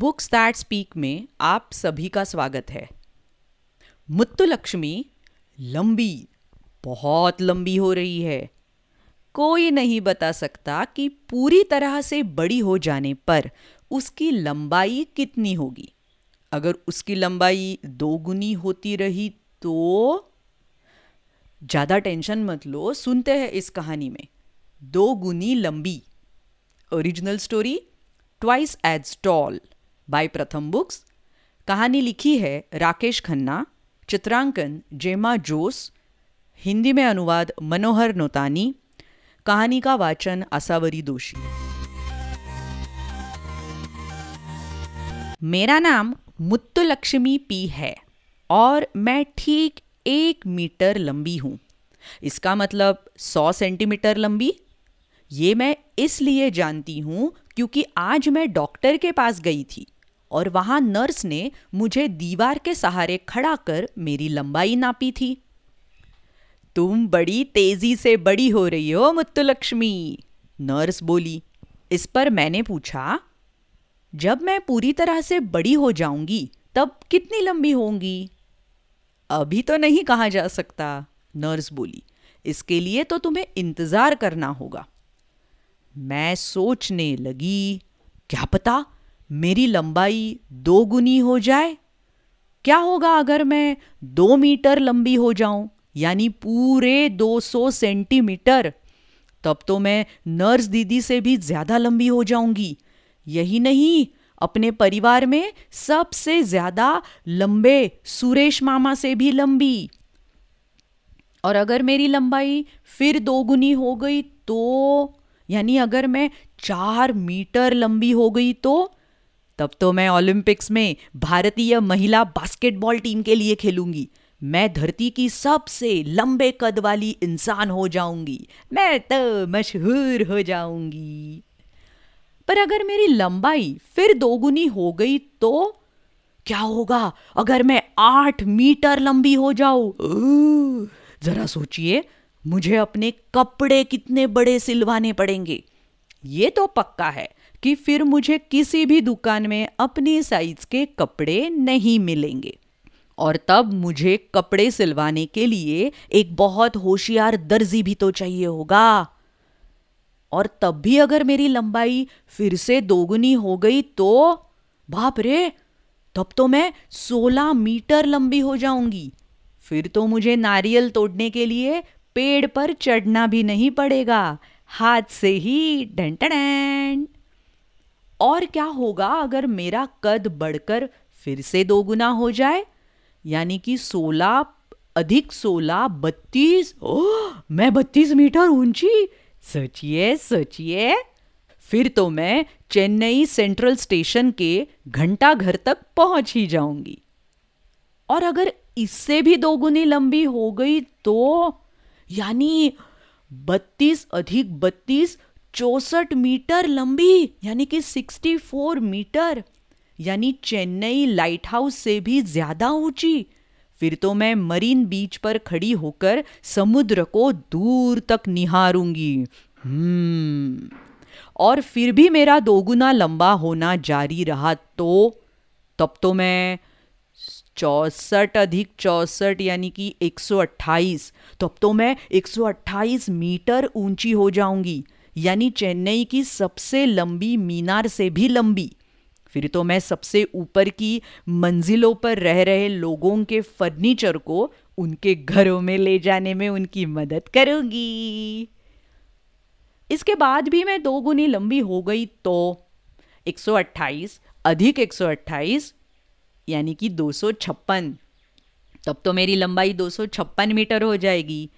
Books that speak में आप सभी का स्वागत है। मुत्तुलक्ष्मी लंबी, बहुत लंबी हो रही है। कोई नहीं बता सकता कि पूरी तरह से बड़ी हो जाने पर उसकी लंबाई कितनी होगी। अगर उसकी लंबाई दोगुनी होती रही तो ज़्यादा टेंशन मत लो, सुनते हैं इस कहानी में दोगुनी लंबी। Original story twice as tall by Pratham books. कहानी लिखी है राकेश खन्ना, चित्रांकन जेमा जोस, हिंदी में अनुवाद मनोहर नोतानी, कहानी का वाचन असावरी दोशी। मेरा नाम मुत्तुलक्ष्मी पी है और मैं ठीक 1 मीटर लंबी हूँ। इसका मतलब 100 सेंटीमीटर लंबी। ये मैं इसलिए जानती हूँ क्योंकि आज मैं डॉक्टर के पास गई थी और वहाँ नर्स ने मुझे दीवार के सहारे खड़ा कर मेरी लंबाई नापी थी। तुम बड़ी तेजी से बड़ी हो रही हो मुत्तुलक्ष्मी, नर्स बोली। इस पर मैंने पूछा, जब मैं पूरी तरह से बड़ी हो जाऊंगी तब कितनी लंबी होंगी? अभी तो नहीं कहा जा सकता, नर्स बोली। इसके लिए तो तुम्हें इंतज़ार करना होगा। मैं सोचने लगी, क्या पता मेरी लंबाई 2 गुनी हो जाए। क्या होगा अगर मैं 2 मीटर लंबी हो जाऊं, यानी पूरे 200 सेंटीमीटर? तब तो मैं नर्स दीदी से भी ज़्यादा लंबी हो जाऊंगी। यही नहीं, अपने परिवार में सबसे ज़्यादा लंबे सुरेश मामा से भी लंबी। और अगर मेरी लंबाई फिर 2 गुनी हो गई तो, यानी अगर मैं 4 मीटर लंबी हो गई तो, तब तो मैं ओलंपिक्स में भारतीय महिला बास्केटबॉल टीम के लिए खेलूंगी। मैं धरती की सबसे लंबे कद वाली इंसान हो जाऊंगी। मैं तो मशहूर हो जाऊंगी। पर अगर मेरी लंबाई फिर 2 गुनी हो गई तो क्या होगा अगर मैं 8 मीटर लंबी हो जाऊं? जरा सोचिए, मुझे अपने कपड़े कितने बड़े सिलवाने पड़ेंगे। ये तो पक्का है कि फिर मुझे किसी भी दुकान में अपने साइज के कपड़े नहीं मिलेंगे। और तब मुझे कपड़े सिलवाने के लिए एक बहुत होशियार दर्जी भी तो चाहिए होगा। और तब भी अगर मेरी लंबाई फिर से 2 गुनी हो गई तो बाप रे, तब तो मैं 16 मीटर लंबी हो जाऊंगी। फिर तो मुझे नारियल तोड़ने के लिए पेड़ पर चढ़ना भी नहीं पड़ेगा, हाथ से ही डंटन। और क्या होगा अगर मेरा कद बढ़कर फिर से 2 गुना हो जाए, यानी कि 16 अधिक 16 32। मैं 32 मीटर ऊंची। सोचिए। फिर तो मैं चेन्नई सेंट्रल स्टेशन के घंटाघर तक पहुंच ही जाऊंगी। और अगर इससे भी 2 गुनी लंबी हो गई तो, यानी 32 अधिक 32 64 मीटर लंबी, यानी कि 64 मीटर, यानी चेन्नई लाइट हाउस से भी ज़्यादा ऊंची। फिर तो मैं मरीन बीच पर खड़ी होकर समुद्र को दूर तक निहारूंगी। और फिर भी मेरा 2 गुना लंबा होना जारी रहा तो, तब तो मैं 64 अधिक 64, यानी कि 128। तब तो मैं 128 मीटर ऊंची हो जाऊंगी, यानी चेन्नई की सबसे लंबी मीनार से भी लंबी। फिर तो मैं सबसे ऊपर की मंजिलों पर रह रहे लोगों के फर्नीचर को उनके घरों में ले जाने में उनकी मदद करूंगी। इसके बाद भी मैं 2 गुनी लंबी हो गई तो 128 अधिक 128, यानी कि 256। तब तो मेरी लंबाई 256 मीटर हो जाएगी।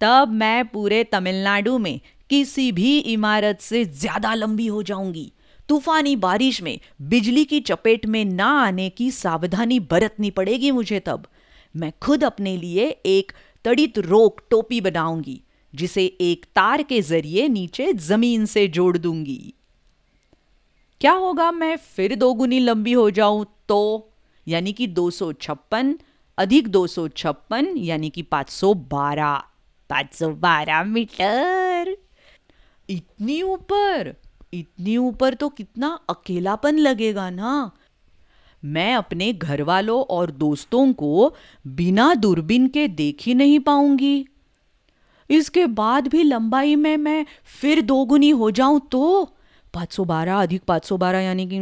तब मैं पूरे तमिलनाडु में किसी भी इमारत से ज़्यादा लंबी हो जाऊंगी। तूफानी बारिश में बिजली की चपेट में ना आने की सावधानी बरतनी पड़ेगी मुझे। तब मैं खुद अपने लिए एक तड़ित रोक टोपी बनाऊंगी, जिसे एक तार के जरिए नीचे जमीन से जोड़ दूंगी। क्या होगा मैं फिर 2 गुनी लंबी हो जाऊं तो, यानी कि 256 अधिक 256, यानी कि 512 मीटर। इतनी ऊपर तो कितना अकेलापन लगेगा ना। मैं अपने घर वालों और दोस्तों को बिना दूरबीन के देख ही नहीं पाऊंगी। इसके बाद भी लंबाई में मैं फिर दोगुनी हो जाऊं तो 512 अधिक 512 यानी कि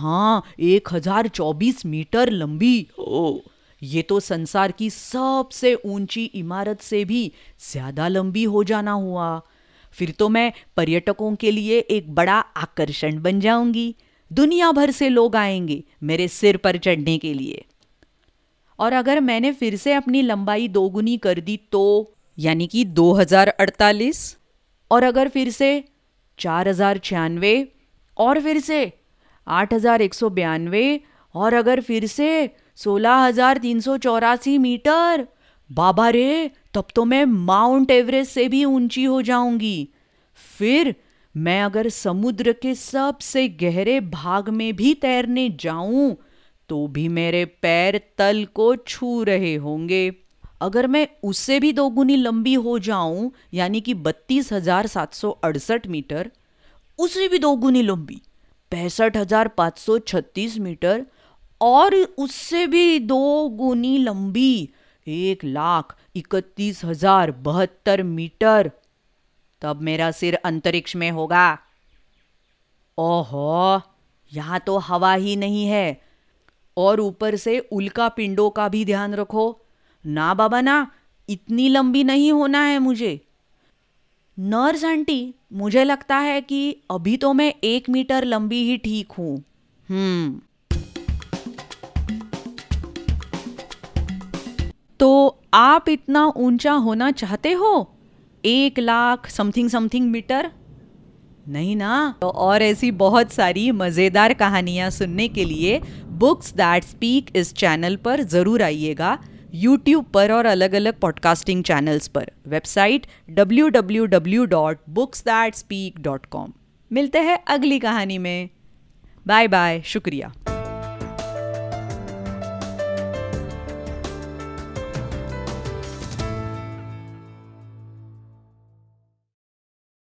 हाँ 1024 मीटर लंबी। ओ, ये तो संसार की सबसे ऊंची इमारत से भी ज्यादा लंबी हो जाना हुआ। फिर तो मैं पर्यटकों के लिए एक बड़ा आकर्षण बन जाऊंगी। दुनिया भर से लोग आएंगे मेरे सिर पर चढ़ने के लिए। और अगर मैंने फिर से अपनी लंबाई दोगुनी कर दी तो यानी कि 2048, और अगर फिर से 4096, और फिर से 8192, और अगर फिर से 16,384 मीटर। बाबा रे, तब तो मैं माउंट एवरेस्ट से भी ऊंची हो जाऊंगी। फिर मैं अगर समुद्र के सबसे गहरे भाग में भी तैरने जाऊं तो भी मेरे पैर तल को छू रहे होंगे। अगर मैं उससे भी दोगुनी लंबी हो जाऊं यानी कि 32,768 मीटर, उससे भी दोगुनी लंबी 65,536 मीटर, और उससे भी दोगुनी लंबी 1,31,072 मीटर, तब मेरा सिर अंतरिक्ष में होगा। ओहो, यहाँ तो हवा ही नहीं है। और ऊपर से उल्का पिंडों का भी ध्यान रखो। ना बाबा ना, इतनी लंबी नहीं होना है मुझे। नर्स आंटी, मुझे लगता है कि अभी तो मैं 1 मीटर लंबी ही ठीक हूँ। तो आप इतना ऊंचा होना चाहते हो? 1,00,000 something मीटर? नहीं ना। तो और ऐसी बहुत सारी मज़ेदार कहानियाँ सुनने के लिए बुक्स दैट स्पीक इस चैनल पर ज़रूर आइएगा। यूट्यूब पर और अलग अलग पॉडकास्टिंग चैनल्स पर। Website www.booksthatspeak.com। मिलते हैं अगली कहानी में। बाय बाय, शुक्रिया।